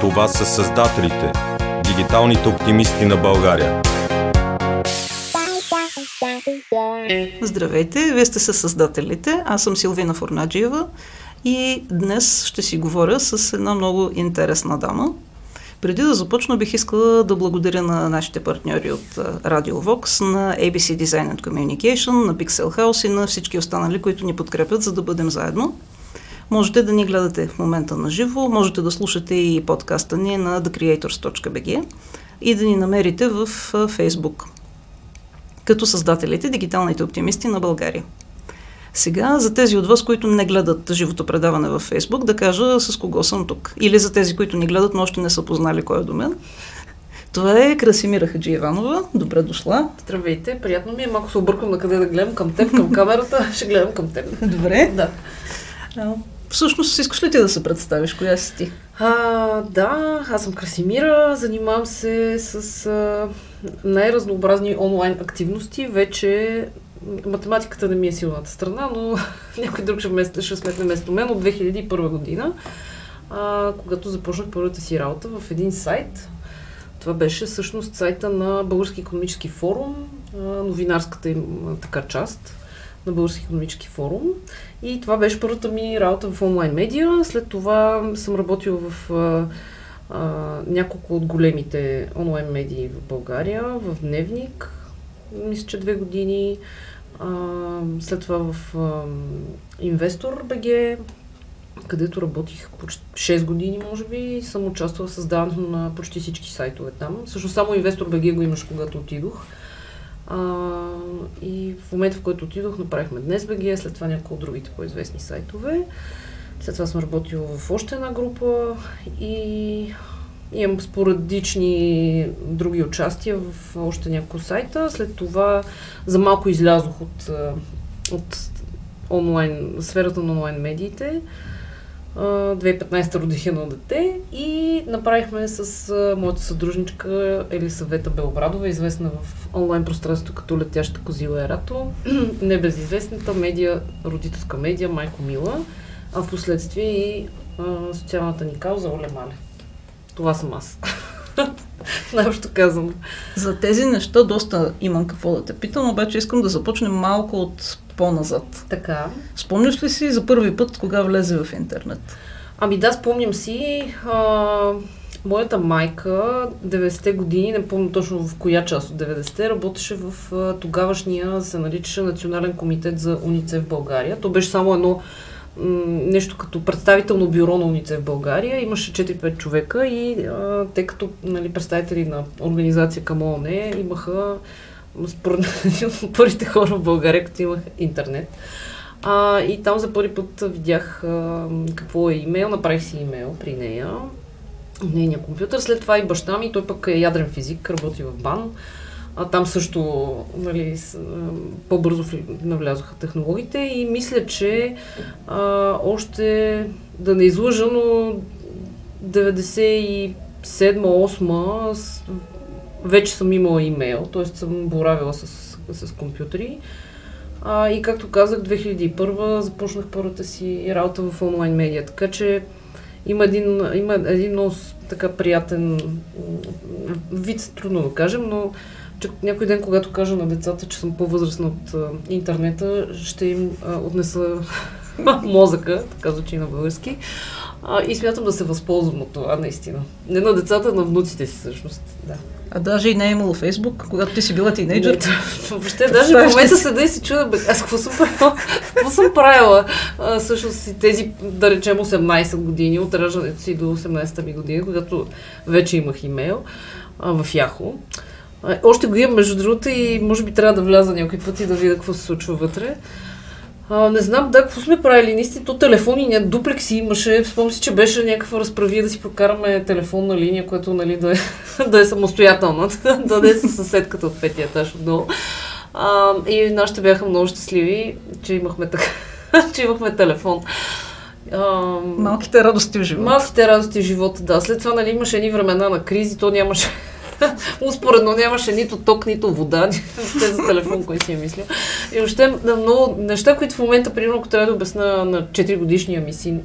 Това са създателите, дигиталните оптимисти на България. Здравейте, вие сте със създателите. Аз съм Силвина Фурнаджиева и днес ще си говоря с една много интересна дама. Преди да започна, бих искала да благодаря на нашите партньори от Radio Vox, на ABC Design and Communication, на Pixel House и на всички останали, които ни подкрепят, за да бъдем заедно. Можете да ни гледате в момента на живо, можете да слушате и подкаста ни на TheCreators.bg и да ни намерите в Facebook като създателите, дигиталните оптимисти на България. Сега, за тези от вас, които не гледат живото предаване във Фейсбук, да кажа с кого съм тук. Или за тези, които ни гледат, но още не са познали кой е до мен. Това е Красимира Хаджи Иванова. Добре дошла. Здравейте, приятно ми е. Малко се объркам на къде да гледам, към теб, към камерата. Ще гледам към теб. Добре. Да. Всъщност, искаш ли ти да се представиш? Коя си ти? Да, аз съм Красимира, занимавам се с най-разнообразни онлайн активности. Вече математиката не ми е силната страна, но някой друг ще сметне вместо мен от 2001 година, когато започнах първата си работа в един сайт. Това беше всъщност сайта на Български икономически форум, новинарската им така част на Български икономически форум. И това беше първата ми работа в онлайн медиа. След това съм работила в няколко от големите онлайн медии в България, в Дневник, мисля, че 2 години. След това в Инвестор.бг, където работих почти 6 години, може би, и съм участвала в създаването на почти всички сайтове там. Всъщност само Инвестор.бг го имаш, когато отидох. И в момента, в който отидох, направихме Днес БГ, след това няколко от другите по-известни сайтове. След това съм работила в още една група и имам спорадични други участия в още няколко сайта. След това за малко излязох от онлайн, сферата на онлайн медиите. 2015 родих едно дете и направихме с моята съдружничка Елисавета Белобрадова, известна в онлайн пространството като Летяща Козила Ерато, небезизвестната медия, родителска медия Майко Мила, а в последствие и социалната ни кауза Оле Мале. Това съм аз. Най-общо казвам. За тези неща доста имам какво да те питам, обаче искам да започнем малко от по-назад. Така. Спомняш ли си за първи път кога влезе в интернет? Ами да, спомням си. Моята майка 90-те години, не помня точно в коя част от 90-те, работеше в тогавашния, се наричаше Национален комитет за УНИСЕФ в България. То беше само едно нещо като представително бюро на УНИСЕФ в България. Имаше 4-5 човека и те като, нали, представители на организация към ООН имаха, според един от първите хора в България, като имах интернет. И там за първи път видях какво е имейл. Направих си имейл при нея, нейния компютър. След това и баща ми, той пък е ядрен физик, работи в БАН. Там също, нали, по-бързо навлязоха технологиите и мисля, че още, да не излъжа, но 97-8 вече съм имала имейл, т.е. съм боравила с компютри. И както казах, 2001 започнах първата си работа в онлайн медиа, така че има един много така приятен вид, трудно да кажем, но че някой ден, когато кажа на децата, че съм по-възрастна от интернета, ще им отнеса мозъка, така звучи на български, и смятам да се възползвам от това, наистина. Не на децата, на внуците си, всъщност, да. А даже и не е имало Фейсбук, когато ти си била тийнейджър. Въобще, даже в момента седа и се чуда, аз какво съм правила? Всъщност тези, да речем, 18 години, от раждането си до 18-та ми година, когато вече имах имейл в Яхо. Още го имам, между другото, и може би трябва да вляза някой път и да видя какво се случва вътре. Не знам, да, какво сме правили, наистина, то телефони, дуплекси имаше, спомням си, че беше някаква разправия да си прокараме телефонна линия, която, нали, да е самостоятелна, да не е със съседката от 5-я етаж отдолу. И нашите бяха много щастливи, че имахме телефон. Малките радости в живота. Малките радости в живота, да. След това, нали, имаше едни времена на кризи, то нямаше... Успоредно нямаше нито ток, нито вода, въобще за телефон, който си е мислил. И въобще много неща, които в момента, примерно, трябва да обясна на 4-годишния ми син,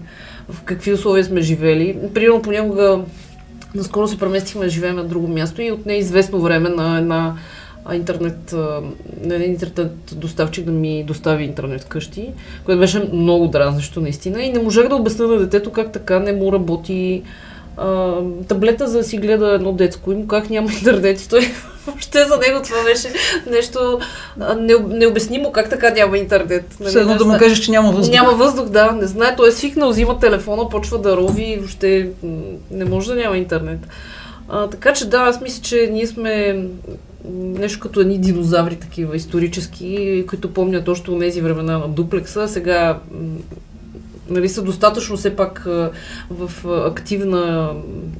в какви условия сме живели. Примерно, понякога Наскоро се преместихме да живеем на друго място и от неизвестно време на една интернет доставчик да ми достави интернет вкъщи, което беше много дразнещо наистина и не можах да обясня на детето как така не му работи таблета, за да си гледа едно детско и му как няма интернет и той въобще за него това беше нещо необяснимо, как така няма интернет. Следно да му кажеш, че няма въздух. Няма въздух, да, не знае, той е свикнал, взима телефона, почва да рови и въобще не може да няма интернет. Така че да, аз мисля, че ние сме нещо като едни динозаври такива исторически, които помнят още от тези времена на дуплекса, сега нали, са достатъчно все пак в активна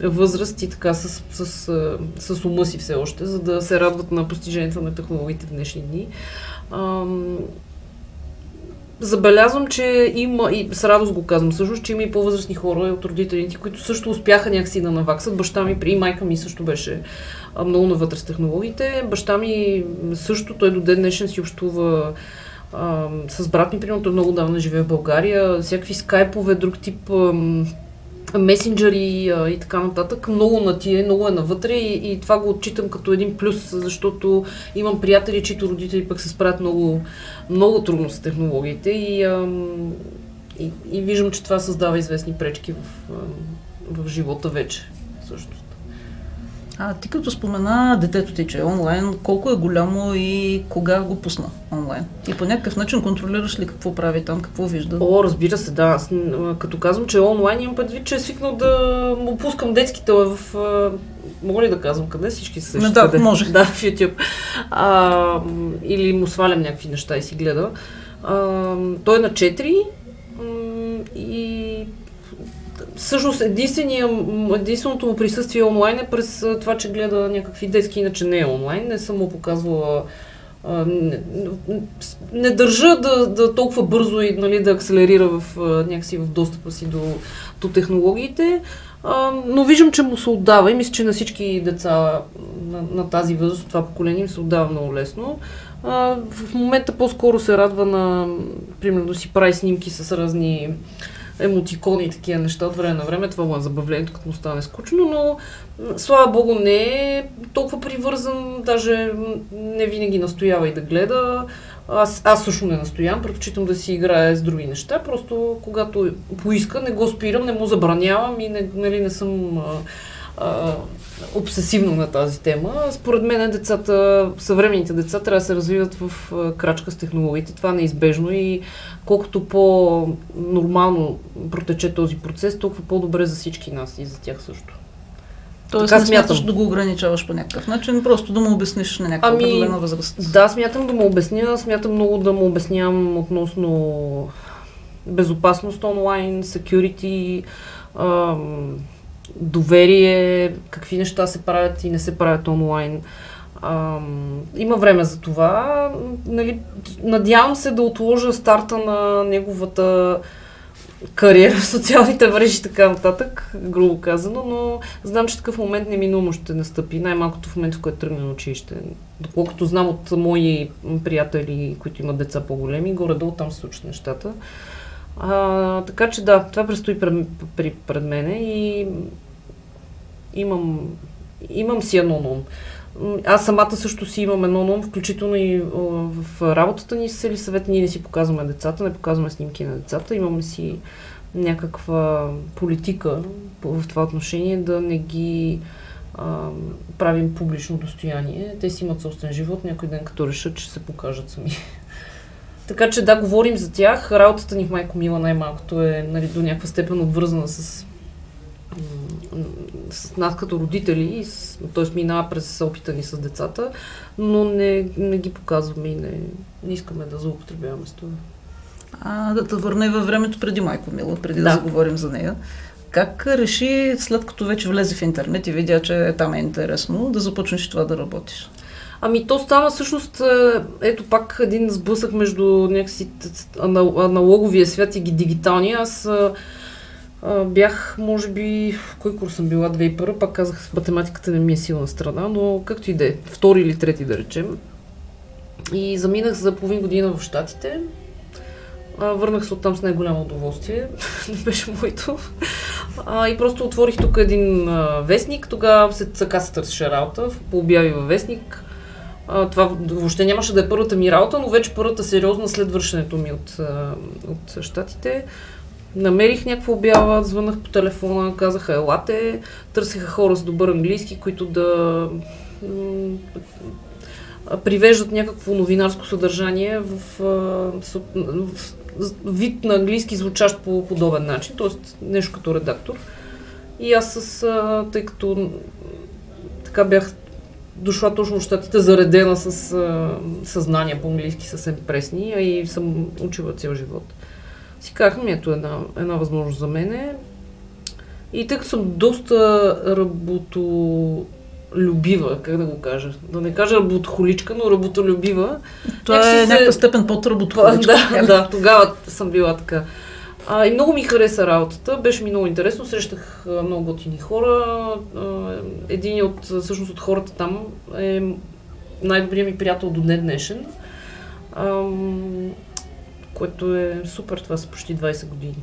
възраст и така с ума си все още, за да се радват на постиженията на технологиите в днешни дни. Забелязвам, че има, и с радост го казвам всъщност, че има и по-възрастни хора от родителите, които също успяха някакси да наваксат. Баща ми и майка ми също беше много навътре с технологиите. Баща ми също, той до ден днешен си общува с брат ми, примерно, той много давна живее в България, всякакви скайпове, друг тип месенджери и така нататък. Много на тие, много е навътре и това го отчитам като един плюс, защото имам приятели, чието родители пък се справят много, много трудно с технологиите и виждам, че това създава известни пречки в живота вече също. Ти като спомена детето ти, че е онлайн, колко е голямо и кога го пусна онлайн? И по някакъв начин контролираш ли какво прави там, какво вижда? Разбира се, да. Аз, като казвам, че е онлайн, имам предвид, че е свикнал да му пускам детските мога ли да казвам къде? Всички се същите. Да, може. Да, в YouTube. Или му свалям някакви неща и си гледа. Той е на 4 и... Всъщност единственото му присъствие онлайн е през това, че гледа някакви детски, иначе не е онлайн, не съм му показвала, не държа да толкова бързо и нали, да акселерира някакси в достъпа си до технологиите, но виждам, че му се отдава и мисля, че на всички деца на тази възраст, това поколение им се отдава много лесно. В момента по-скоро се радва примерно си прави снимки с разни емотикони и такива неща от време на време. Това му е забавлението, като му стане скучно, но слава богу не е толкова привързан, даже не винаги настоява и да гледа. Аз също не настоявам, предпочитам да си играя с други неща, просто когато поиска, не го спирам, не му забранявам и не съм обсесивна на тази тема. Според мен съвременните деца трябва да се развиват в крачка с технологиите. Това е неизбежно и колкото по-нормално протече този процес, толкова по-добре за всички нас и за тях също. Тоест не смяташ да го ограничаваш по някакъв начин, просто да му обясниш на някаква определена възраст. Да, смятам да му обясня, смятам много да му обяснявам относно безопасност онлайн, security, доверие, какви неща се правят и не се правят онлайн. Има време за това. Нали, надявам се да отложа старта на неговата кариера в социалните мрежи и така нататък, грубо казано, но знам, че такъв момент неминуемо ще настъпи. Най-малкото в момента, в който тръгне на училище. Доколкото знам от мои приятели, които имат деца по-големи, горе-долу там се случат нещата. Така че да, това предстои пред мене и имам си едно ном. Аз самата също си имам едно ном, включително и в работата ни с Елисавета. Ние не си показваме децата, не показваме снимки на децата, имаме си някаква политика в това отношение да не ги правим публично достояние. Те си имат собствен живот, някой ден като решат, че се покажат сами. Така че да, говорим за тях. Работата ни в Майко Мила най-малкото е до някаква степен обвързана с нас като родители, т.е. минава през опита ни с децата, но не ги показваме и не искаме да злоупотребяваме с това. Да те върна и във времето преди Майко Мила, преди да заговорим за нея. Как реши, след като вече влезе в интернет и видя, че там е интересно, да започнеш това да работиш? То стана всъщност, ето пак един сблъсък между някакси аналоговия свят и дигиталния. Аз бях, може би, в кой курс съм била, 2001, пак казах, математиката не ми е силна страна, но както и да е, втори или трети да речем. И заминах за половин година в Щатите. Върнах се оттам с най-голямо удоволствие. Не беше моето. И просто отворих тук един вестник, тогава така се търсеше работа, пообяви във вестник. Това въобще нямаше да е първата ми работа, но вече първата сериозна след вършенето ми от щатите. Намерих някаква обява, звънах по телефона, казаха елате, търсиха хора с добър английски, които да привеждат някакво новинарско съдържание в вид на английски, звучащ по подобен начин, т.е. нещо като редактор. И аз тъй като така бях дошла точно в щатите заредена с знания по английски, съвсем пресни, а и съм учила цял живот. Си казах, ето една възможност за мене. И тъй като съм доста работолюбива, как да го кажа, да не кажа работохоличка, но работолюбива. Това е някаква степен под работохоличка. Да, тогава съм била така. И много ми хареса работата, беше ми много интересно, срещах много готини хора. Един от хората там е най-добрият ми приятел до днешен. Което е супер, това са почти 20 години.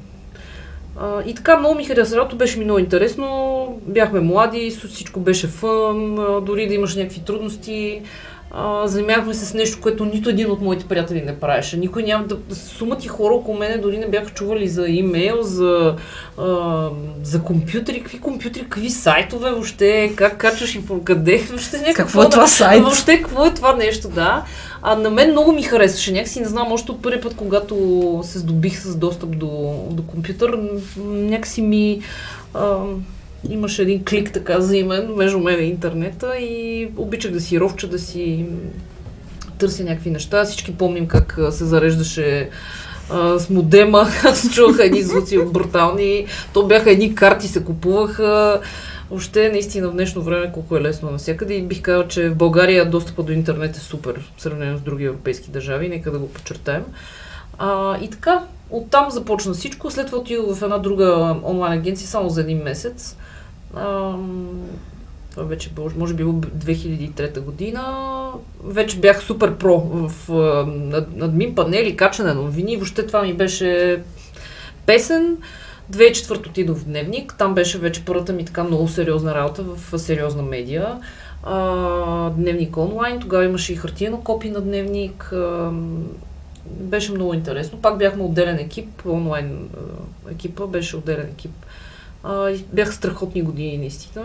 И така, много ми хареса работа, беше ми много интересно, бяхме млади, всичко беше фън, дори да имаш някакви трудности. Занимавахме се с нещо, което нито един от моите приятели не правеше. Никой няма да... Сумати хора около мене дори не бяха чували за имейл, за компютъри, какви сайтове въобще, как качаш и къде, въобще някакво... Какво е това сайт? Въобще какво е това нещо, да. На мен много ми харесваше, някакси не знам, още от първи път, когато се здобих с достъп до компютър, някакси ми... Имаше един клик така взаимен между мен и интернета и обичах да си ровча, да си търся някакви неща. Всички помним как се зареждаше с модема, как се чуваха едни звуци брутални. То бяха едни карти, се купуваха. Въобще, наистина в днешно време колко е лесно навсякъде и бих казал, че в България достъпа до интернет е супер, в сравнение с други европейски държави, нека да го подчертаем. И така, оттам започна всичко. След това отидох в една друга онлайн агенция само за един месец. Това вече може би 2003 година. Вече бях супер про в админ панели, качане на новини. Въобще това ми беше песен. 2004 отидох в Дневник. Там беше вече първата ми така много сериозна работа в сериозна медия. Дневник онлайн. Тогава имаше и хартиено копи на Дневник. Беше много интересно. Пак бяхме отделен екип, онлайн екипа беше отделен екип. Бяха страхотни години, наистина.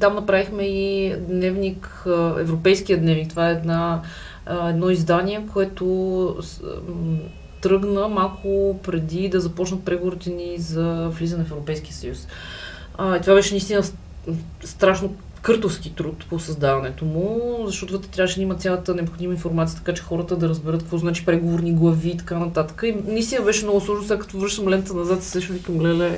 Там направихме и Дневник, Европейския дневник. Това е едно издание, което тръгна малко преди да започнат преговорите ни за влизане в Европейския съюз. И това беше наистина страшно къртовски труд по създаването му, защото вътре трябваше да има цялата необходима информация, така че хората да разберат какво значи преговорни глави и така нататък. И наистина беше много сложно, сега като връщам лента назад и срещам викам, гледай,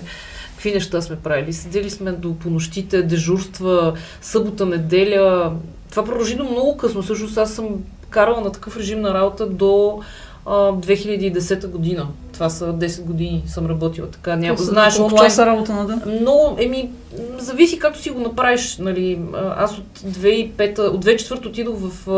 какви неща сме правили. Седели сме до понощите, дежурства, събота, неделя. Това продължи до много късно. Всъщност аз съм карала на такъв режим на работа до 2010 година. Това са 10 години съм работила така. Знаеш, колко часа работа на ден? Но, зависи както си го направиш, нали. Аз от 2004 отидох в...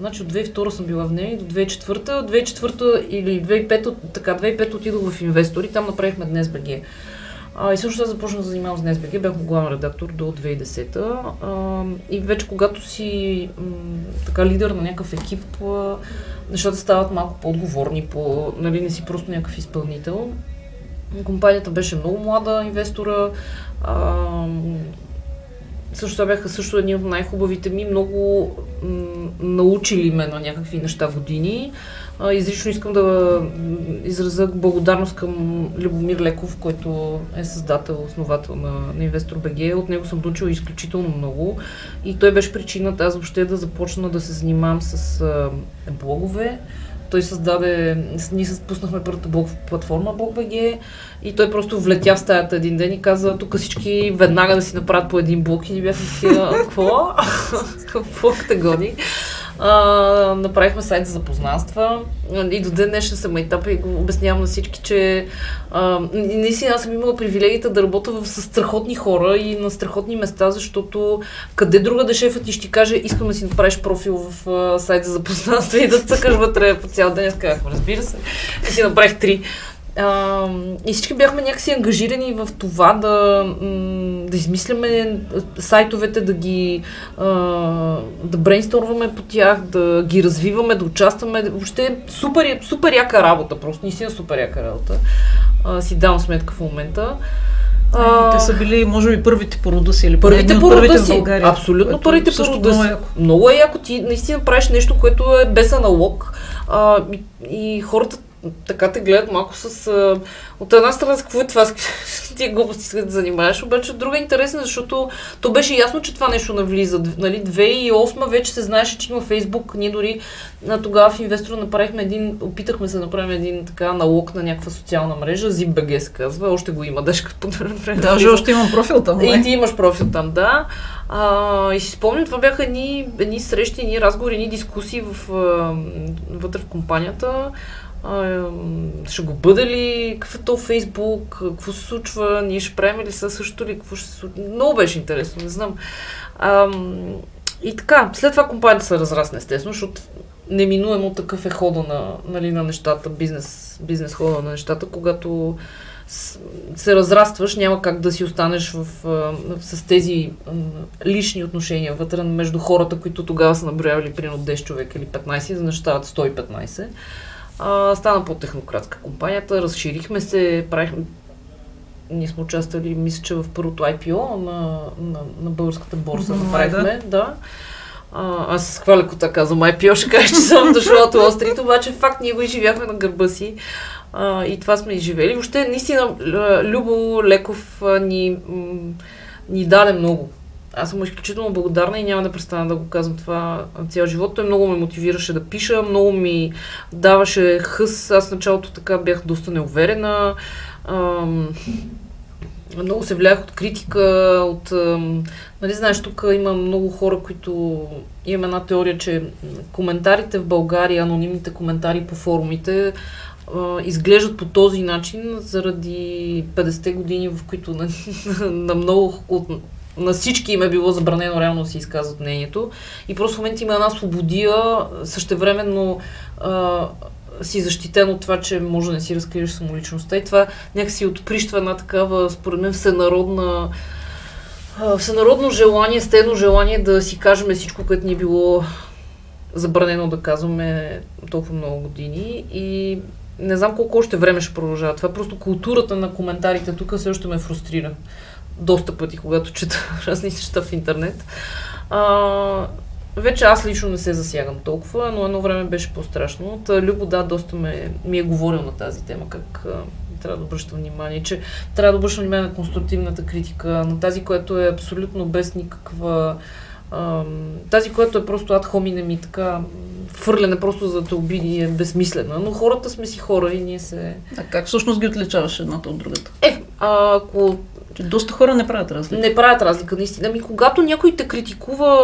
от 2002 съм била в нея до 2004 или 2005, така, 2005 отидох в Инвестор и там направихме Днес БГ. И също аз започнах да занимавам с Днес БГ, бях главен редактор до 2010-та. И вече когато си така лидер на някакъв екип, нещата стават малко по-отговорни, нали, не си просто някакъв изпълнител. Компанията беше много млада, Инвестора. Също това бяха едни от най-хубавите ми, много научили ме на някакви неща години. Изрично искам да изразя благодарност към Любомир Леков, който е създател, основател на Инвестор.бг. От него съм научила изключително много и той беше причината аз въобще да започна да се занимавам с блогове. Той ние спуснахме първата блог платформа Blog BG и той просто влетя в стаята един ден и каза, тук всички веднага да си направят по един блог и ни бяхме такива, какво? Какво те гони? Направихме сайт за запознанства и до ден днешен съм етап и го обяснявам на всички, че наистина аз съм имала привилегията да работя с страхотни хора и на страхотни места, защото къде друга да шефът ти ще каже, искам да си направиш профил в сайт за запознанства и да цъкаш вътре по цял ден. Аз казах, разбира се, и си направих 3. И всички бяхме някакси ангажирани в това да измисляме сайтовете, да брейнстормваме по тях, да ги развиваме, да участваме. Въобще супер яка работа, просто наистина супер яка работа. Си давам сметка в момента. Те са били, може би, първите по рода си или първите в България. Абсолютно първите по рода си. Много е яко. Ти наистина правиш нещо, което е без аналог. И хората така те гледат малко с... от една страна, с какво е това? Тия глупости искат да занимаваш, обаче от друга е интересна, защото то беше ясно, че това нещо навлиза. Нали, 2008 вече се знаеше, че има Фейсбук. Ние дори тогава в Инвестор опитахме се да направим един така налог на някаква социална мрежа. ZipBG се казва, още го има, даже като време. Даже още имам профил там. И ти имаш профил там, да. И си спомням, това бяха едни срещи, едни разговори, едни дискусии вътре в компанията. Ще го бъде ли, какво е то Фейсбук, какво се случва, ние ще правим ли също ли, какво ще се случва. Много беше интересно, не знам. И така, след това компанията се разрасна, естествено, защото неминуемо такъв е хода на нещата, бизнес хода на нещата, когато се разрастваш, няма как да си останеш с тези лични отношения вътре между хората, които тогава са наброявали примерно 10 човека или 15, за нещата 115. Стана по-технократска компанията, разширихме се, ние сме участвали, мисля, че в първото IPO на българската борса направихме, да. Аз с каква лекота казвам IPO, ще кажа, че съм дошла от Уолстрит, обаче факт ние го изживяхме на гърба си и това сме изживели. Въобще, наистина, Любо Леков ни даде много. Аз съм изключително благодарна и няма да престана да го казвам това цял живот. Той много ме мотивираше да пиша, много ми даваше хъс. Аз в началото така бях доста неуверена. Много се влиях от критика, нали знаеш, тук има много хора, които имам една теория, че коментарите в България, анонимните коментари по форумите, изглеждат по този начин заради 50-те години, в които на много на всички им е било забранено реално да си изказват мнението. И просто в момента има една свободия, същевременно си защитен от това, че може да не си разкриеш самоличността. И това някакси отприщва една такава, според мен, всенародно желание, стено желание да си кажем всичко, което ни е било забранено да казваме толкова много години. И не знам колко още време ще продължава това. Просто културата на коментарите тук също ме фрустрира. Доста пъти, когато чета разни неща в интернет. Вече аз лично не се засягам толкова, но едно време беше по-страшно. Любо, да, доста ми е говорил на тази тема, как трябва да обръщам внимание, че трябва да обръщам внимание на конструктивната критика, на тази, която е абсолютно без никаква... тази, която е просто ad hominem и така фърляне просто за да те обиди е безсмислена, но хората сме си хора и ние се... А как всъщност ги отличаваш едната от другата? Ако... Доста хора не правят разлика. Не правят разлика, наистина. Когато някой те критикува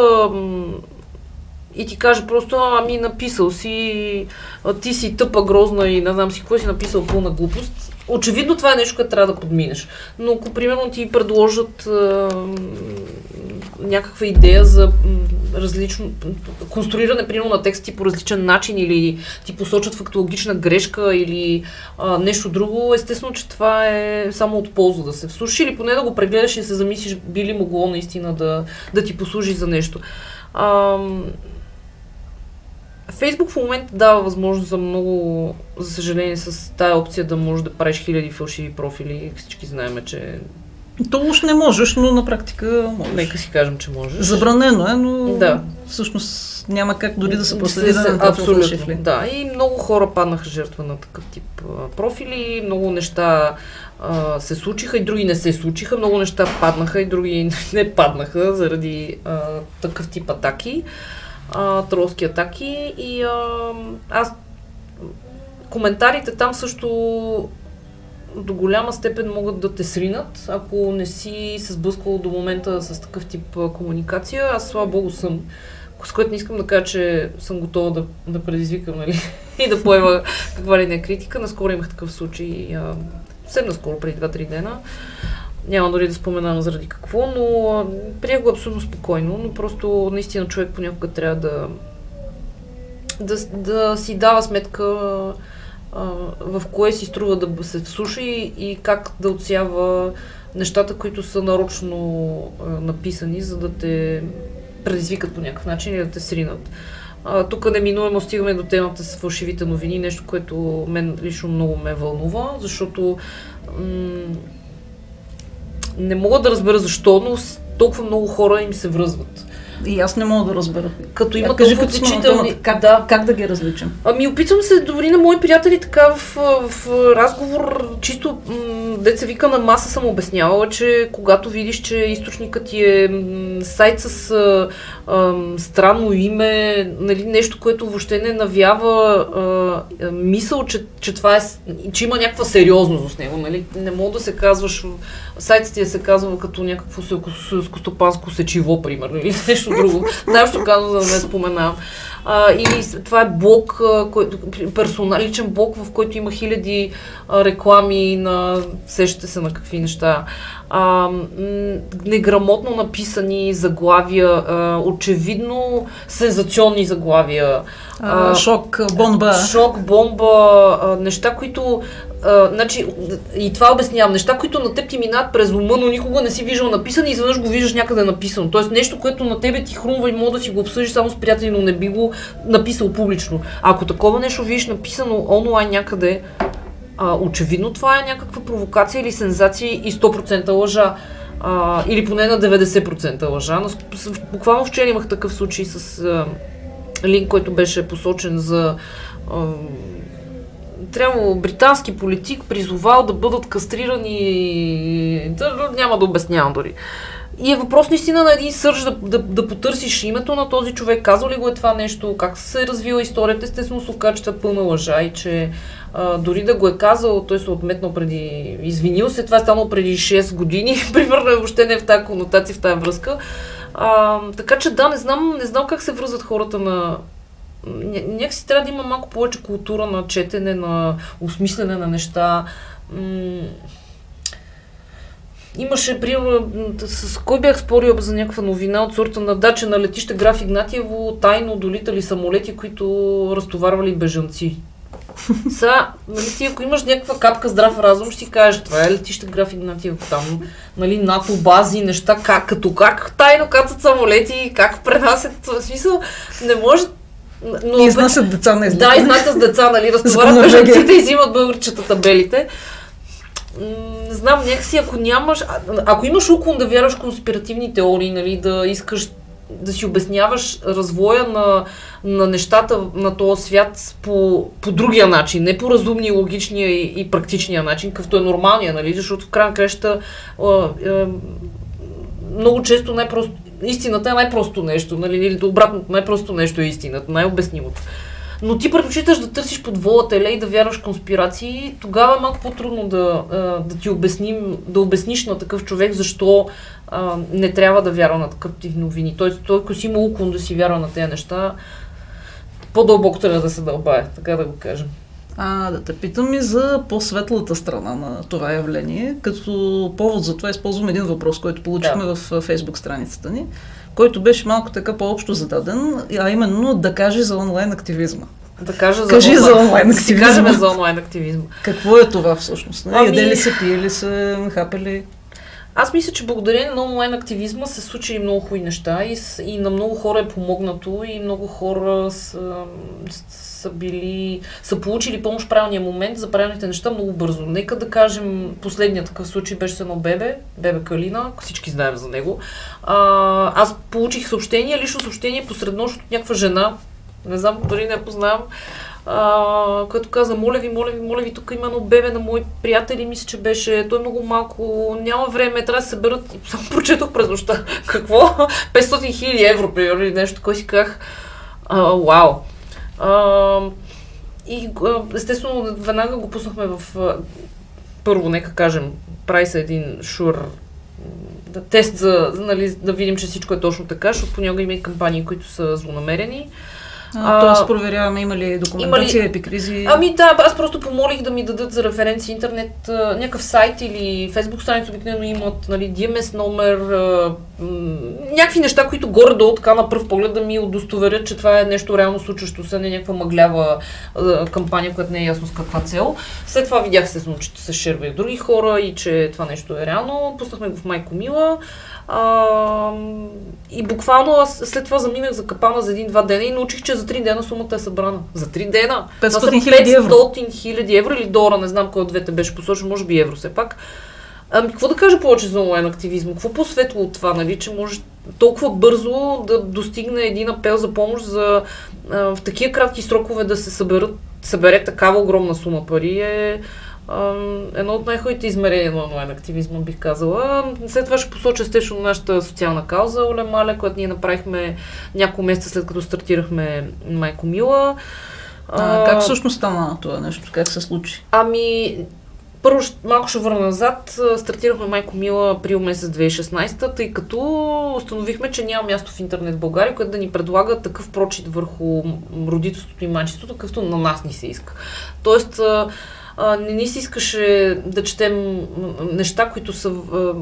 и ти каже просто, написал си, ти си тъпа, грозна и не знам си какво си написал, пълна глупост, очевидно това е нещо, което трябва да подминеш. Но ако, примерно, ти предложат някаква идея за различно конструиране, примерно, на текст ти по различен начин или ти посочат фактологична грешка или нещо друго, естествено, че това е само от полза да се вслушиш или поне да го прегледаш и се замислиш, би ли могло наистина да ти послужи за нещо. Фейсбук в момента дава възможност за много, за съжаление, с тая опция да можеш да правиш хиляди фалшиви профили. Всички знаем, че... То уж не можеш, но на практика можеш. Нека си кажем, че можеш. Забранено е, но да. Всъщност няма как дори да се проследи да нататъл шифли. Да, и много хора паднаха жертва на такъв тип профили, много неща се случиха и други не се случиха, много неща паднаха и други не паднаха заради такъв тип атаки. Тролски атаки и аз коментарите там също до голяма степен могат да те сринат, ако не си се сблъсквал до момента с такъв тип комуникация. Аз, слава богу, съм, с което не искам да кажа, че съм готова да предизвикам, нали, и да поема каква ли не е критика. Наскоро имах такъв случай, съвсем наскоро, преди 2-3 дена. Няма дори да споменам заради какво, но приех го абсолютно спокойно, но просто наистина човек понякога трябва да си дава сметка в кое си струва да се вслуши и как да отсява нещата, които са нарочно написани, за да те предизвикат по някакъв начин и да те сринат. Тук неминуемо стигаме до темата с фалшивите новини, нещо, което мен лично много ме вълнува, защото не мога да разбера защо, но толкова много хора им се връзват. И аз не мога да разбера. Като има толкова отличителни... Как да ги различим? Ами опитвам се дори на мои приятели така в разговор, чисто деца вика на маса съм обяснявала, че когато видиш, че източникът ти е сайт с странно име, нали, нещо, което въобще не навява мисъл, че това е, че има някаква сериозност с него. Нали? Не мога да се казваш, сайтът ти се казва като някакво селскостопанско сечиво, примерно, или нещо друго. Нещо казвам, за да не споменавам. И това е блог, личен блог, в който има хиляди реклами на сещате се на какви неща. Неграмотно написани заглавия, очевидно сензационни заглавия. Шок, бомба. Шок, бомба, неща, които... значи, и това обяснявам, неща, които на теб ти минат през ума, но никога не си виждал написано и изведнъж го виждаш някъде написано. Тоест нещо, което на тебе ти хрумва и мога да си го обсъжиш само с приятели, но не би го написал публично. Ако такова нещо видиш написано онлайн някъде, очевидно това е някаква провокация или сензация и 100% лъжа. Или поне на 90% лъжа. Буквално вчера имах такъв случай с линк, който беше посочен за... трябвало британски политик призовал да бъдат кастрирани... Няма да обяснявам дори. И е въпрос наистина на един сърч да потърсиш името на този човек, казва ли го е това нещо, как се е развила историята, естествено се оказа, че е пълна лъжа и че дори да го е казал, той се отметнал преди, извинил се, това е станало преди 6 години, примерно въобще не е в тази конотация, в тази връзка. Така че да, не знам как се връзват хората на... Някакси трябва да има малко повече култура на четене, на осмислене на неща. Имаше, примерно, с кой бях спорил за някаква новина от сорта на дача на летище Граф Игнатиево, тайно долитали самолети, които разтоварвали бежанци. Нали, ти ако имаш някаква капка здрав разум, ще ти кажеш, това е летище Граф Игнатиево там, нали, НАТО бази, неща, как тайно кацат самолети, как пренасят, в смисъл, не може... Но, и изнасят деца на излика. Да, изнасят с деца, нали, разтоварят бежанците и взимат българчетата белите. Не знам, някакси, ако имаш уклон да вярваш конспиративни теории, нали, да искаш да си обясняваш развоя на нещата на този свят по другия начин, не по разумния, логичния и практичния начин, какъвто е нормалния, нали, защото в крайна краща много често най-просто истината е най-просто нещо, нали, или обратното, най-просто нещо е истината, най-обяснимото. Но ти предпочиташ да търсиш под вола теле и да вярваш конспирации, тогава е малко по-трудно да обясниш на такъв човек защо не трябва да вярва на такъв тип новини. Той ако си има уклон да си вярва на тези неща, по-дълбоко трябва да се дълбае, така да го кажем. Да те питам и за по-светлата страна на това явление, като повод за това използвам един въпрос, който получихме в Фейсбук страницата ни, който беше малко така по-общо зададен, а именно да кажи за онлайн активизма. Кажем за онлайн активизма. Какво е това всъщност? Яде ли се, пие ли се, хапели? Аз мисля, че благодарение на онлайн активизма се случили много хубави неща и на много хора е помогнато и много хора са получили помощ в правилния момент за правилните неща много бързо. Нека да кажем, последният такъв случай беше с едно бебе Калина, всички знаем за него. Аз получих лично съобщение посред нощ от някаква жена, не знам, дори не я познавам, който каза, моля ви, тук има едно бебе на мои приятели, мисля, че беше, той е много малко, няма време, трябва да се съберат, и само прочетох през нощта, какво? 500 000 евро, примерно, или нещо, кой си казах, вау. И естествено, веднага го пуснахме първо, нека кажем, прави се един тест, за, нали, да видим, че всичко е точно така, защото понякога има и кампании, които са злонамерени. Тоест проверяваме има ли документация, епикризи. Ами да, аз просто помолих да ми дадат за референция интернет, някакъв сайт или фейсбук страница, обикновено имат, нали, DMS номер, някакви неща, които горе-долу така на пръв поглед да ми удостоверят, че това е нещо реално случващо се, не някаква мъглява кампания, която не е ясно с каква цел. След това видях се, че се шерва и други хора и че това нещо е реално. Пуснахме го в Майко Мила. И буквално аз след това заминах за капана за 1-2 дена и научих, че за 3 дена сумата е събрана. За 3 дена! 500 хиляди евро или долара, не знам кой от двете беше посочен, може би евро все пак. Какво да кажа повече за онлайн активизма? Какво по-светло от това, нали, че може толкова бързо да достигне един апел за помощ за в такива кратки срокове да се събере такава огромна сума пари е... едно от най-хубавите измерения на онлайн активизма, бих казала. След това ще посоча естествено нашата социална кауза Оле Мале, която ние направихме няколко месеца след като стартирахме Майко Мила. Как всъщност стана това нещо? Как се случи? Ами, първо малко ще върна назад. Стартирахме Майко Мила април месец 2016, тъй като установихме, че няма място в интернет в България, което да ни предлага такъв прочит върху родителството и майчеството, какъвто на нас ни се иска. Тоест, не ни се искаше да четем неща, които са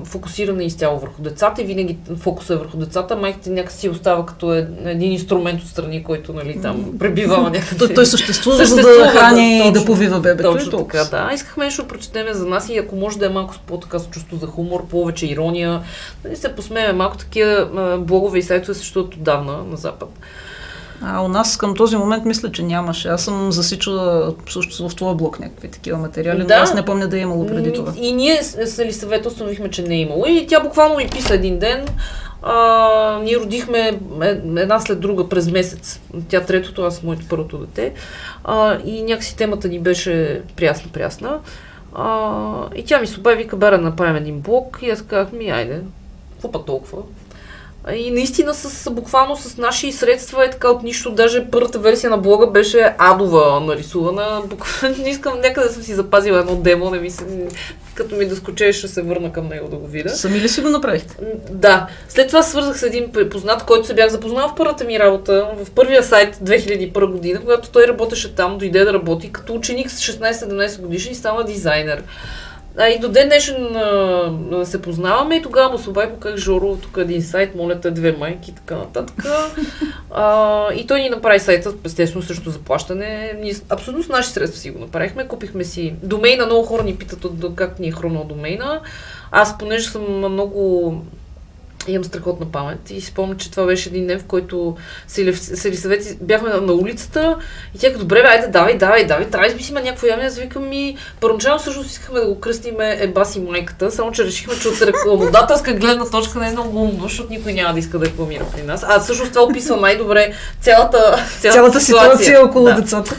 фокусирани изцяло върху децата и винаги фокусът е върху децата. Майките някакси остава като един инструмент от страни, който, нали, там пребивава някакъв. Той съществува, за да храни и да повива бебето. Точно така, да. Искахме нещо да прочетеме за нас и ако може да е малко с по-така с чувство за хумор, повече ирония, да ни се посмеем малко. Такива блогове и сайтове също отдавна на Запад. У нас към този момент мисля, че нямаше. Аз съм засичала също в твоя блог някакви такива материали, но аз не помня да е имало преди това. И ние с Елисавета установихме, че не е имало. И тя буквално ми писа един ден. Ние родихме една след друга през месец. Тя третото, аз моето първото дете. И някакси темата ни беше прясна. И тя ми се обади, вика, бе, да направим един блог. И аз казах, айде, какво пък толкова? И наистина буквално с наши средства е така от нищо. Даже първата версия на блога беше адова нарисувана. Не искам, някъде съм си запазила едно демо, като ми доскоче, ще се върна към него да го видя. Сами ли си го направихте? Да. След това свързах с един познат, който се бях запознал в първата ми работа, в първия сайт 2001 година, когато той работеше там, дойде да работи като ученик с 16-17 годишни и стана дизайнер. И до ден днешен се познаваме и тогава му се обади, как Жоро, тук един сайт, моля те, две майки и така нататък. И той ни направи сайта, естествено, срещу заплащане. Ние абсолютно с наши средства си го направихме, купихме си домейна, много хора ни питат как ни е хрумнал домейна. Аз понеже съм много... имам страхотна памет и спомня, че това беше един ден, в който се Елисавета бяхме на улицата и тя като, добре, айде, давай, трябва да измислиме някакво име. Аз викам, първоначално всъщност искахме да го кръстиме Ебас и майката, само че решихме, че от рекламодателска гледна точка не е много умно, защото никой няма да иска да рекламира при нас. А всъщност това описва най-добре цялата ситуация около децата.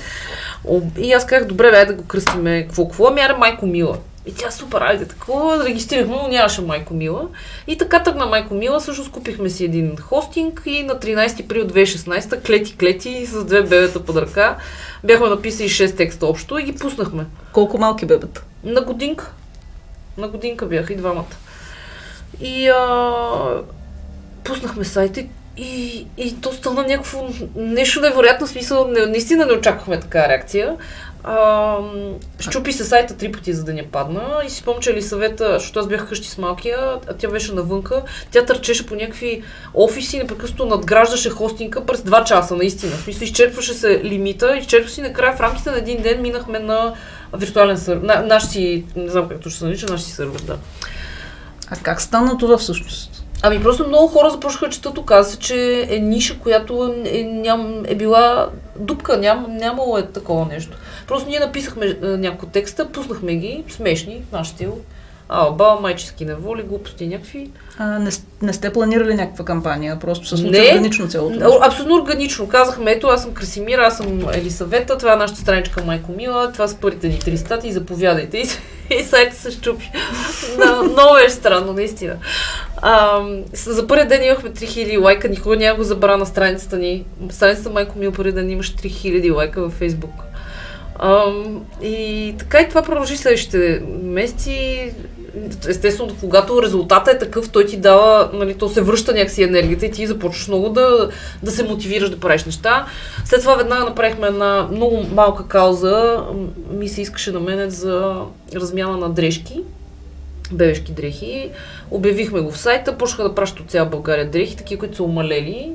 И аз казах, добре, айде да го кръстиме какво мяра Майко Мила. И тя супер, айде такова, регистрирахме, но нямаше Майко Мила. И така тръгна Майко Мила, всъщност купихме си един хостинг и на 13 април 2016 клети с две бебета под ръка. Бяхме написали 6 текста общо и ги пуснахме. Колко малки бебета? На годинка. На годинка бяха и двамата. И пуснахме сайта и то стана някакво нещо невероятно, смисъл, наистина не очаквахме така реакция. Щупи се сайта 3 пъти, за да не падна и си спомня, че Елисавета, защото аз бях вкъщи с малкия, а тя беше навънка, тя търчеше по някакви офиси, непрекъснато надграждаше хостинга през 2 часа, наистина. В смисъл, изчерпваше се лимита, изчерпва си накрая в рамките на един ден минахме на виртуален сървър, наш си, не знам как точно се нарича, наш си сървър, да. А как стана това всъщност? Ами просто много хора започнаха четат, оказа се, че е ниша, която е била дупка, нямало е такова нещо. Просто ние написахме няколко текста, пуснахме ги, смешни, в наш стил. Майчески неволи, глупости някакви. Не сте планирали някаква кампания? Просто се случи органично цялото? Абсолютно органично. Казахме, ето, аз съм Красимира, аз съм Елисавета, това е нашата страничка Майко Мила, това са първите ни 3 статии, заповядайте. И сайта се щупи. Много е странно, наистина. За първия ден имахме 3000 лайка, никога няма го забра на страницата ни. Страницата Майко Мила първи ден имаш 3000 лайка във Фейсбук. И така и това продължи следващите месеци. естествено, когато резултатът е такъв, той ти дава, нали, то се връща някакси енергията и ти започваш много да се мотивираш да правиш неща. След това веднага направихме една много малка кауза, ми се искаше на мене за размяна на дрежки, бебешки дрехи. Обявихме го в сайта, почнаха да пращат от цяла България дрехи, такива, които са умалели.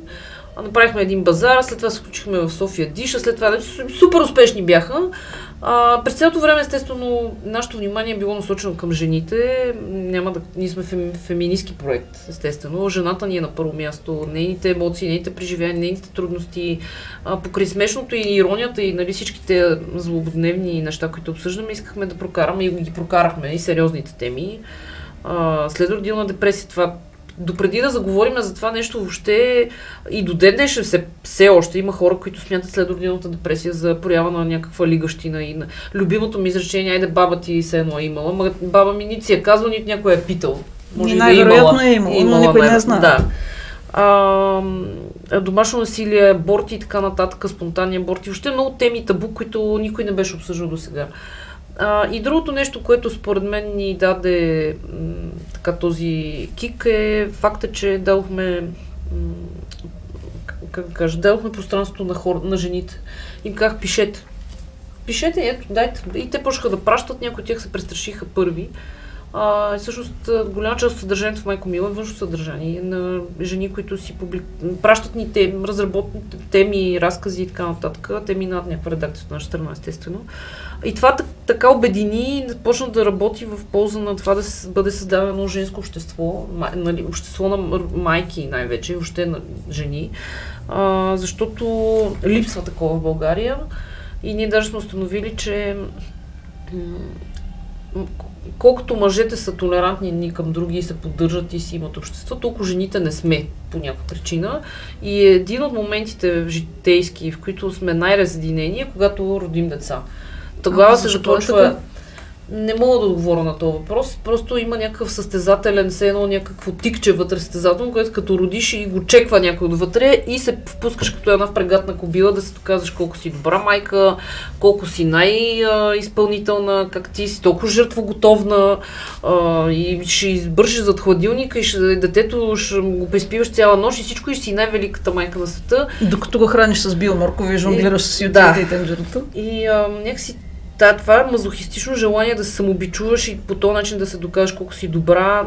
Направихме един базар, след това се включихме в София Диша, след това супер успешни бяха. През цялото време, естествено, нашето внимание е било насочено към жените. Ние сме феминистки проект, естествено. Жената ни е на първо място, нейните емоции, нейните преживявания, нейните трудности. Покрай смешното и иронията и, нали, всичките злободневни неща, които обсъждаме, искахме да прокараме и ги прокарахме, и сериозните теми. След родилна депресия, това допреди да заговорим за това нещо въобще, и до ден днешен все още има хора, които смятат следродилната депресия за проява на някаква лигащина и на любимото ми изречение: айде баба ти се едно е имала, ама баба ми ни си е казва, нито някой е питал. Може и да е имала. Най-вероятно е имала, но никой не знае. Да. Домашно насилие, аборти и така нататък, спонтанни аборти, въобще много теми табу, които никой не беше обсъждал досега. И другото нещо, което според мен ни даде този кик, е факта, че дадохме пространството на жените. Им казах: пишете. Пишете, ето, дайте. И те почнаха да пращат, някои от тях се престрашиха първи. Всъщност голяма част от съдържанието в Майко Мила е външно съдържание на жени, които си пращат ни теми, разработват теми, разкази и така нататък. Те минават някаква редакция от наша страна, естествено. И това така обедини и започна да работи в полза на това да бъде създадено женско общество, нали, общество на майки най-вече, и въобще на жени, защото липсва такова в България. И ние даже сме установили, че колкото мъжете са толерантни едни към други и се поддържат и си имат общество, толкова жените не сме по някаква причина. И един от моментите в житейски, в които сме най-разединени, е когато родим деца. Тогава се започва... Не мога да отговоря на този въпрос. Просто има някакъв състезателен, все едно някакво тикче вътре състезателно, което като родиш и го чеква някой отвътре и се впускаш като една впрегатна кобила да се доказваш колко си добра майка, колко си най-изпълнителна, как ти си толкова жертвоготовна и ще избършиш зад хладилника и детето ще го приспиваш цяла нощ и всичко, и си най-великата майка на света. Докато го храниш с биоморкови, жонглираш с ютилите и тенджерата. И някакси това е мазохистично желание да се самобичуваш и по този начин да се докажеш колко си добра,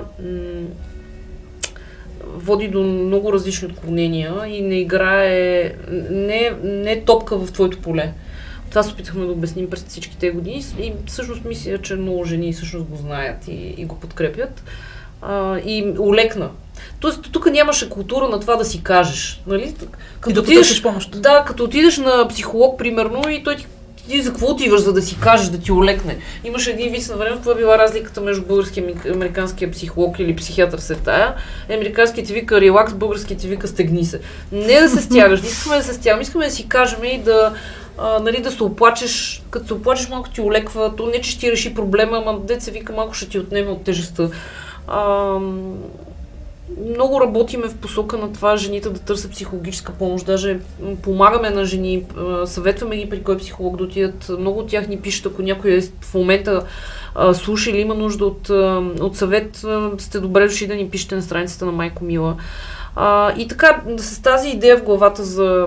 води до много различни отклонения и не играе, не е топка в твоето поле. Това се опитахме да обясним през всички тези години и всъщност мисля, че много жени всъщност го знаят и го подкрепят. И улекна. Тоест, тук нямаше култура на това да си кажеш. Нали? Като отидеш помощ. Да, като отидеш на психолог, примерно, и той ти за какво отиваш, за да си кажеш, да ти олекне? Имаше един виц на време, това била разликата между българския и американския психолог или психиатър се тая. Американският ти вика релакс, българският ти вика стегни се. Не да се стягаш, не искаме да се стягаме, искаме да си кажем и да се оплачеш. Като се оплачеш, малко ти олеква, то не че ще ти реши проблема, ама деца вика малко ще ти отнеме от тежестта. Много работиме в посока на това жените да търсят психологическа помощ, даже помагаме на жени, съветваме ги при кой психолог да отидат. Много от тях ни пишат, ако някой е в момента слуша или има нужда от съвет, сте добре дошли да ни пишете на страницата на Майко Мила. И така, с тази идея в главата за,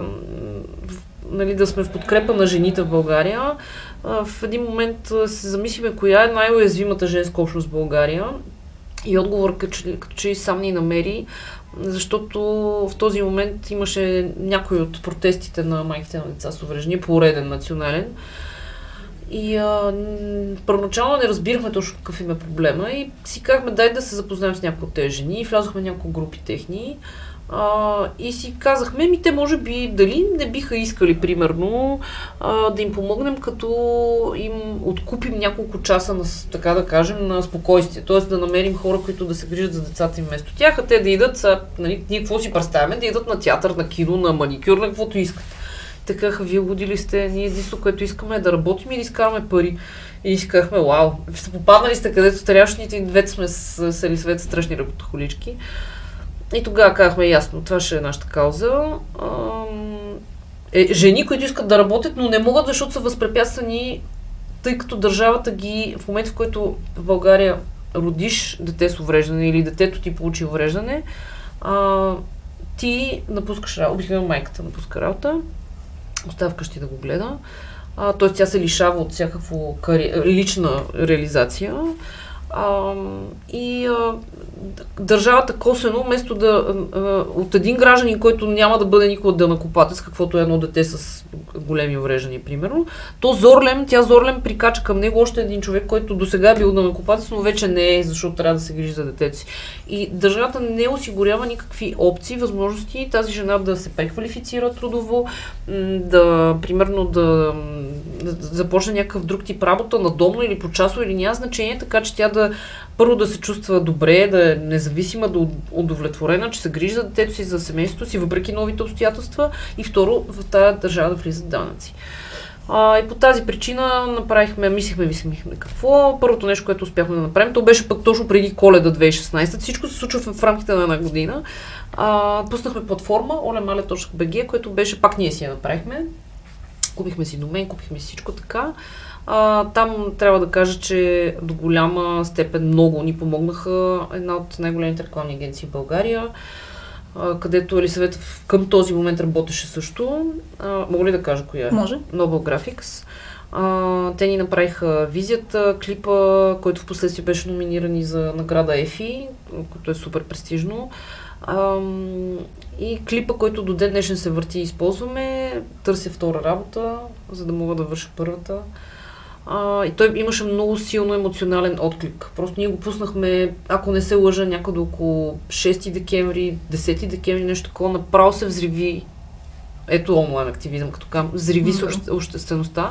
нали, да сме в подкрепа на жените в България, в един момент се замислиме коя е най-уязвимата женска общност в България. И отговор като че и сам ни намери, защото в този момент имаше някой от протестите на майките на деца с увреждания, пореден национален. И първоначално не разбирахме точно какъв им е проблема и си казахме: дай да се запознаем с някои от тези жени. И влязохме в някои групи техни. И си казахме: ми те може би дали не биха искали, примерно, да им помогнем, като им откупим няколко часа на, така да кажем, на спокойствие. Тоест да намерим хора, които да се грижат за децата им вместо тях, а те да идат, нали, ние какво си представяме, да идат на театър, на кино, на маникюр, на каквото искат. Така, вие годили сте, ние единството, което искаме е да работим и да изкараме пари. И искахме: вау, сте попаднали сте където трябващите и двете сме с Елисавета страшни работохолички. И тогава казахме: ясно, това ще е нашата кауза. Жени, които искат да работят, но не могат, защото са възпрепятствани, тъй като държавата ги, в момента в който в България родиш дете с увреждане или детето ти получи увреждане, ти напускаш работа, обикновено майката напуска работа, остава вкъщи да го гледа, т.е. тя се лишава от всякакво лична реализация. Държавата косвено, вместо да от един гражданин, който няма да бъде никога данъкоплатец, каквото е едно дете с големи увреждания, примерно, то тя зорлем прикача към него още един човек, който досега е бил данъкоплатец, но вече не е, защото трябва да се грижи за детето си. И държавата не осигурява никакви опции, възможности тази жена да се преквалифицира трудово, да, примерно, да започне някакъв друг тип работа, надомно или почасово, или няма значение, така че тя да първо да се чувства добре, да е независима, да удовлетворена, че се грижи за детето си, за семейството си, въпреки новите обстоятелства, и второ, в тази държава да влизат данъци. И по тази причина мислихме какво. Първото нещо, което успяхме да направим, то беше пък точно преди Коледа 2016. Всичко се случва в рамките на една година. Пуснахме платформа olemale.bg, което беше, пак ние си я направихме. Купихме си домен, купихме всичко така. Там трябва да кажа, че до голяма степен много ни помогнаха една от най-големите рекламни агенции в България, където Елисавета към този момент работеше също. Мога ли да кажа коя е? Може. Noble Graphics. Те ни направиха визията, клипа, който в последствие беше номиниран и за награда Ефи, което е супер престижно. И клипа, който до ден днешен се върти и използваме, търся втора работа, за да мога да върша първата. И той имаше много силно емоционален отклик. Просто ние го пуснахме, ако не се лъжа, някъде около 6 декември, 10 декември, нещо такова, направо се взриви. Ето онлайн активизъм, като казвам, взриви се обществеността.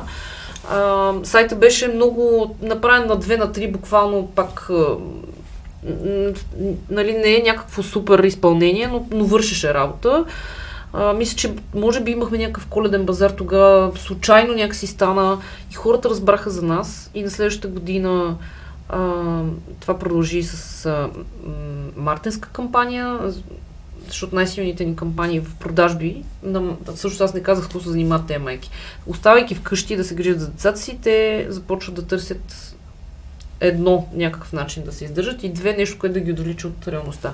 Сайта беше много направен на 2-3, буквално пак, нали, не е някакво супер изпълнение, но вършеше работа. Мисля, че може би имахме някакъв коледен базар тогава, случайно някакси стана и хората разбраха за нас, и на следващата година това продължи с мартенска кампания, защото най-силните ни кампании в продажби, всъщност аз не казах какво се занимават тези майки. Оставайки вкъщи да се грижат за децата си, те започват да търсят едно, някакъв начин да се издържат, и две, нещо, което да ги отдалечи от реалността.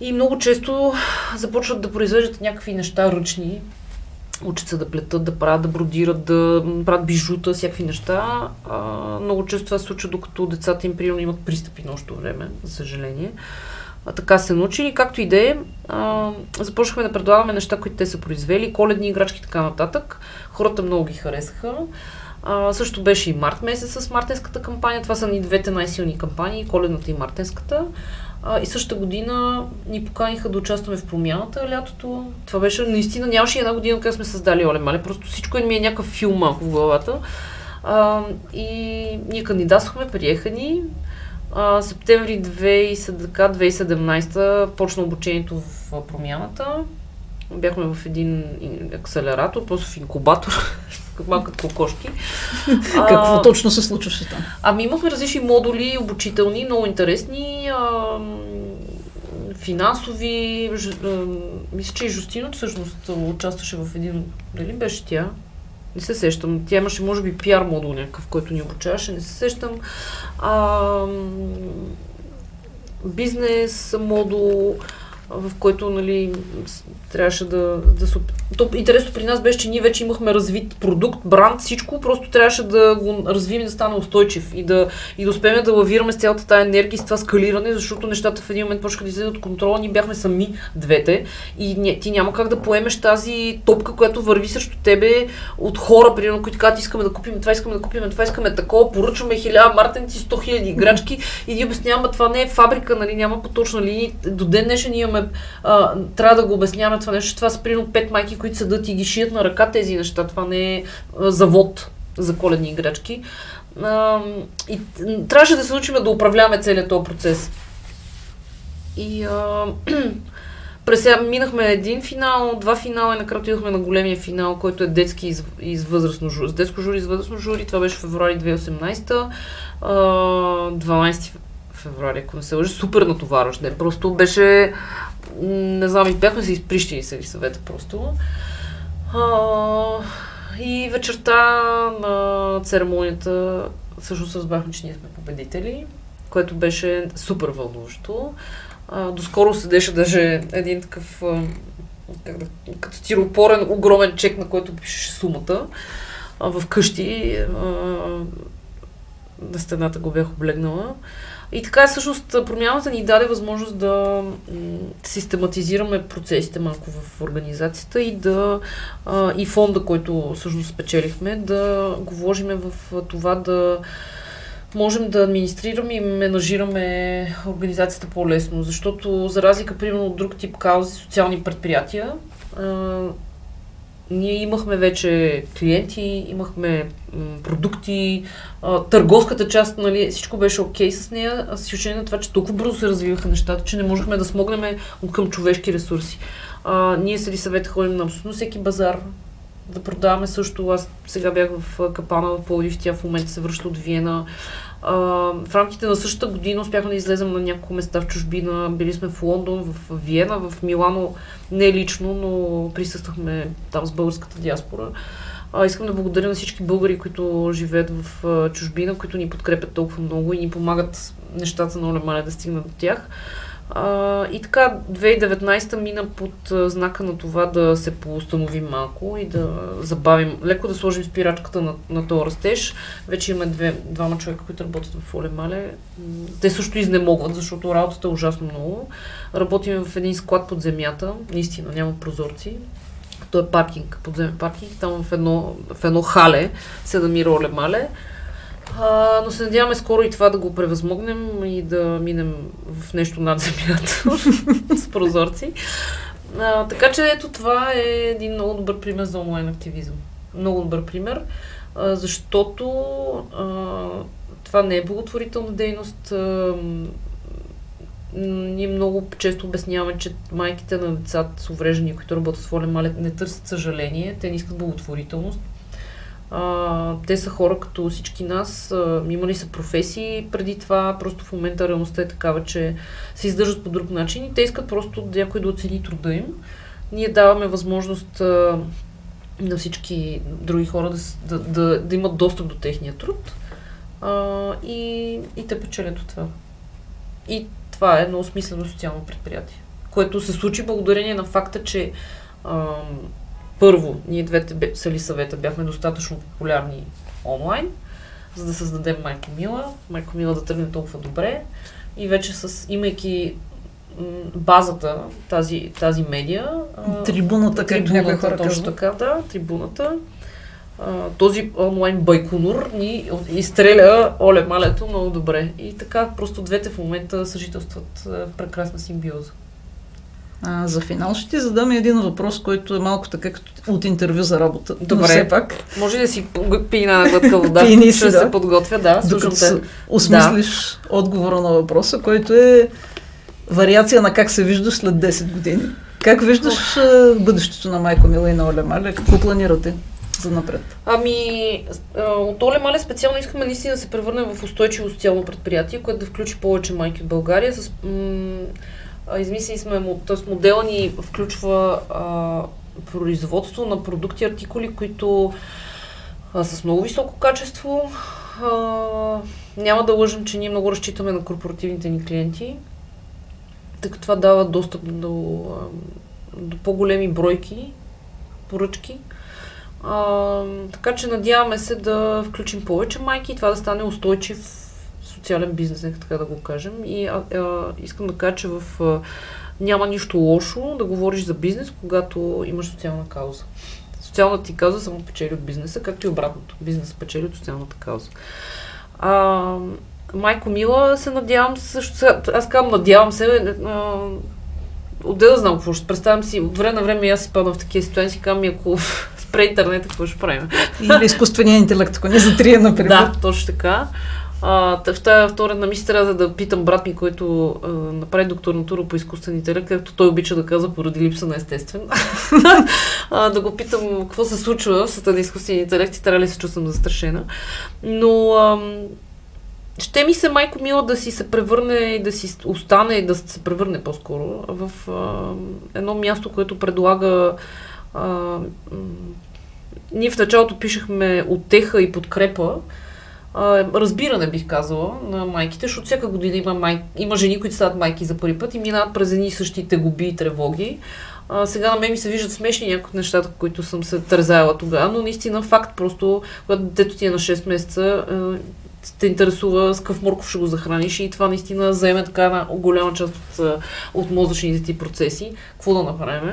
И много често започват да произвеждат някакви неща ръчни, учат се да плетат, да правят, да бродират, да правят бижута, всякакви неща. Много често това се случва, докато децата им приемно имат пристъпи нощно време, за съжаление. Така се научили, както и да е, започнахме да предлагаме неща, които те са произвели, коледни играчки и така нататък. Хората много ги харесаха. Също беше и март месец с мартенската кампания. Това са ни двете най-силни кампании, коледната и мартенската. И същата година ни поканиха да участваме в Промяната лятото. Това беше наистина, нямаше една година, когато сме създали Оле Мале. Просто всичко ми е някакъв филм малко в главата. И ние кандидатствахме, приеха ни. Септември 2017 почна обучението в Промяната. Бяхме в един акселератор, просто в инкубатор, малко кокошки. Какво точно се случваше там? Имахме различни модули, обучителни, много интересни, финансови, мисля, че и Жустина всъщност участваше в един, дали беше тя? Не се сещам. Тя имаше, може би, пиар модул някакъв, който ни обучаваше, не се сещам. Бизнес модул, в който, нали, трябваше да се... Интересно при нас беше, че ние вече имахме развит продукт, бранд, всичко, просто трябваше да го развием и да стане устойчив и да успеем да лавираме с цялата тая енергия и с това скалиране, защото нещата в един момент почнаха да излизат от контрола, ние бяхме сами двете и ти няма как да поемеш тази топка, която върви срещу тебе от хора, примерно, които казват, искаме да купим това, искаме да купим това, искаме такова, поръчваме 1000 мартенци, 100 000 играчки и ние обясняваме, това не е фабрика, нали, няма поточна линия. До ден днешен имаме, трябва да го обясняваме това нещо, това са примерно 5 майки, които седат и ги шият на ръка тези неща. Това не е завод за коледни играчки. И трябваше да се научим да управляваме целият този процес. И минахме един финал, два финала и накрая отидохме на големия финал, който е детски и с възрастно жури. С детско жури и с възрастно жури. Това беше февруари 2018. 12 февруари, ако не се лъжа. Супер натоварващ ден. Просто беше... Не знам, и бяхме се изприщени с Елисавета просто. И вечерта на церемонията всъщност разбрахме, че ние сме победители, което беше супер вълнуващо. Доскоро седеше даже един такъв като стиропорен огромен чек, на който пишеше сумата в къщи. На стената го бях облегнала. И така всъщност промяната ни даде възможност да систематизираме процесите малко в организацията и и фонда, който всъщност спечелихме, да го вложиме в това да можем да администрираме и менажираме организацията по-лесно, защото за разлика, примерно, от друг тип каузи, социални предприятия, ние имахме вече клиенти, имахме продукти, търговската част, нали, всичко беше окей с нея, с изключение на това, че толкова бързо се развиваха нещата, че не можехме да смогнем към човешки ресурси. Ние с Елисавета ходим на абсолютно всеки базар, да продаваме също. Аз сега бях в Капана в Пловдив, тя в момента се връща от Виена. В рамките на същата година успяхме да излезем на няколко места в чужбина. Били сме в Лондон, в Виена, в Милано, не лично, но присъствахме там с българската диаспора. Искам да благодаря на всички българи, които живеят в чужбина, които ни подкрепят толкова много и ни помагат нещата на Оле Мале да стигнат до тях. И така 2019 мина под знака на това да се поустановим малко и да забавим, леко да сложим спирачката на този растеж. Вече имаме двама човека, които работят в Оле Мале. Те също изнемогват, защото работата е ужасно много. Работим в един склад под земята, наистина няма прозорци. Той е паркинг, подземен паркинг, там в едно хале се намира Оле Мале. Но се надяваме скоро и това да го превъзмогнем и да минем в нещо над земята с прозорци. Така че ето това е един много добър пример за онлайн активизъм. Много добър пример, защото това не е благотворителна дейност. Ние много често обясняваме, че майките на децата с увреждания, които работят с Оле Мале, не търсят съжаление, те не искат благотворителност. Те са хора като всички нас, имали са професии преди това, просто в момента реалността е такава, че се издържат по друг начин и те искат просто някой да оцени труда им. Ние даваме възможност на всички други хора да имат достъп до техния труд и те печелят от това. И това е едно смислено социално предприятие, което се случи благодарение на факта, че първо, ние двете с Елисавета бяхме достатъчно популярни онлайн, за да създадем Майко Мила. Майко Мила да тръгне толкова добре. И вече имайки базата, тази медия... Трибуната, където някои хора точно така, да, трибуната. Този онлайн Байконур ни изстреля Оле Малето много добре. И така просто двете в момента съжителстват в прекрасна симбиоза. За финал ще ти задам един въпрос, който е малко така като от интервю за работа. Добре, все пак. Може да си пина на глътка вода, ще се подготвя, да, слушам те. Осмислиш отговора на въпроса, който е вариация на как се виждаш след 10 години. Как виждаш бъдещето на Майко Мила и на Оле Мале? Какво планирате за напред? Ами, от Оле Мале специално искаме наистина да се превърне в устойчиво социално предприятие, което да включи повече майки в България с... Измислили сме, т.е. модела ни включва производство на продукти, артикули, които с много високо качество. Няма да лъжим, че ние много разчитаме на корпоративните ни клиенти, тъй като това дава достъп до по-големи бройки поръчки. Така че надяваме се да включим повече майки и това да стане устойчив социален бизнес, нека така да го кажем. И искам да кажа, че няма нищо лошо да говориш за бизнес, когато имаш социална кауза. Социалната ти кауза само печели от бизнеса, както и обратното. Бизнес печели от социалната кауза. Майко Мила се надявам също... Аз казвам, надявам се... Отде да знам какво ще представям си. От време на време аз си падам в такива ситуации, казвам, ако спре интернета, какво ще правим? Или изкуственият интелект, ако не затрие, например. Да, точно така. В тази втора на мисля трябва да питам брат ми, който направи докторантура по изкуствен интелект, както той обича да казва, поради липса на естествен. Да го питам какво се случва в света на изкуствен интелект и трябва ли се чувствам застрашена. Но ще ми се Майко Мила да си се превърне и да си остане, да се превърне по-скоро в едно място, което предлага... Ние в началото пишехме утеха и подкрепа, разбиране, бих казала, на майките, защото всяка година има жени, които стават майки за първи път и минават през едни и същите губи и тревоги. Сега на мен ми се виждат смешни някои от нещата, които съм се тързала тогава, но наистина факт, просто когато детето ти е на 6 месеца, те интересува с какъв морков ще го захраниш и това наистина заеме така една голяма част от мозъчните ти процеси. Какво да направим?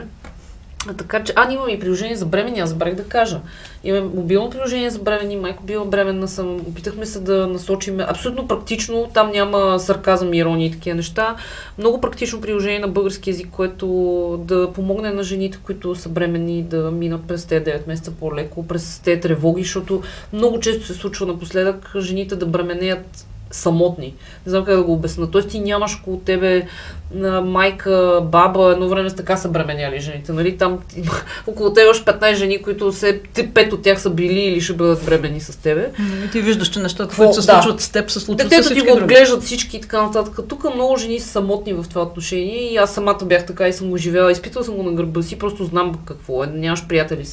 Така че, имам и приложение за бремени, аз забрах да кажа. Имам мобилно приложение за бремени, майко била бременна съм, опитахме се да насочим абсолютно практично, там няма сарказъм, ирония и такива неща. Много практично приложение на български език, което да помогне на жените, които са бремени, да минат през те 9 месеца по-леко, през те тревоги, защото много често се случва напоследък жените да бременеят самотни. Не знам как да го обясна. Тоест ти нямаш около тебе майка, баба, едно време с така са бременяли жените. Нали? Там около тебе още 15 жени, които 5 от тях са били или ще бъдат бремени с тебе. И ти виждаш, че нещата, които се случват с теб, се случват с всички други. Детето ти го отглеждат всички и така нататък. Тук много жени са самотни в това отношение и аз самата бях така и съм го живяла. Изпитвала съм го на гърба си, просто знам какво е. Нямаш приятелки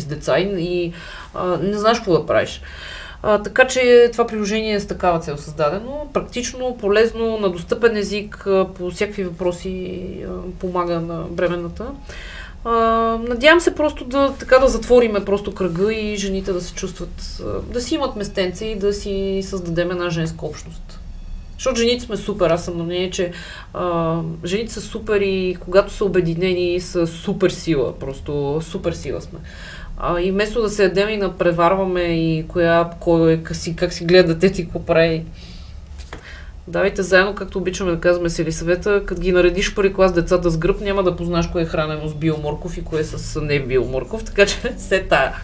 с деца и не знаеш какво да правиш. Така че това приложение е с такава цел създадено. Практично, полезно, на достъпен език, по всякакви въпроси помага на бременната. Надявам се просто да затвориме просто кръга и жените да се чувстват, да си имат местенце и да си създадем една женска общност. Защото жените сме супер, аз съм на мнение, че жените са супер и когато са обединени са супер сила, просто супер сила сме. И вместо да се ядем и напреварваме и как си гледа детето и какво прави. Давайте заедно, както обичаме да казваме с Елисавета, като ги наредиш първи клас децата с гръб, няма да познаш кое е хранено с биоморков и кое е с не биоморков, така че се тая.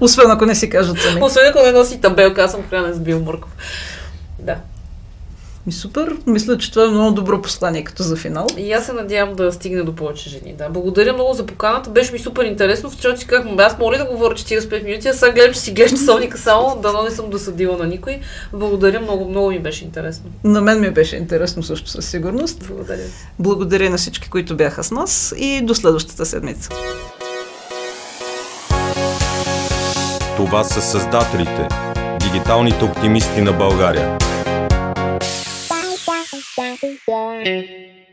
Освен ако не си кажат сами. Освен ако не носи табелка, аз съм хранен с биоморков. Да. Супер. Мисля, че това е много добро послание като за финал. И аз се надявам да стигне до повече жени. Да. Благодаря много за поканата. Беше ми супер интересно. Вчера си казах, аз мога ли да говоря 45 минути, а сега гледам, че си гледаш часовника само, дано не съм досъдила на никой. Благодаря много, много ми беше интересно. На мен ми беше интересно също със сигурност. Благодаря. Благодаря на всички, които бяха с нас и до следващата седмица. Това са създателите, дигиталните оптимисти на България. Yeah.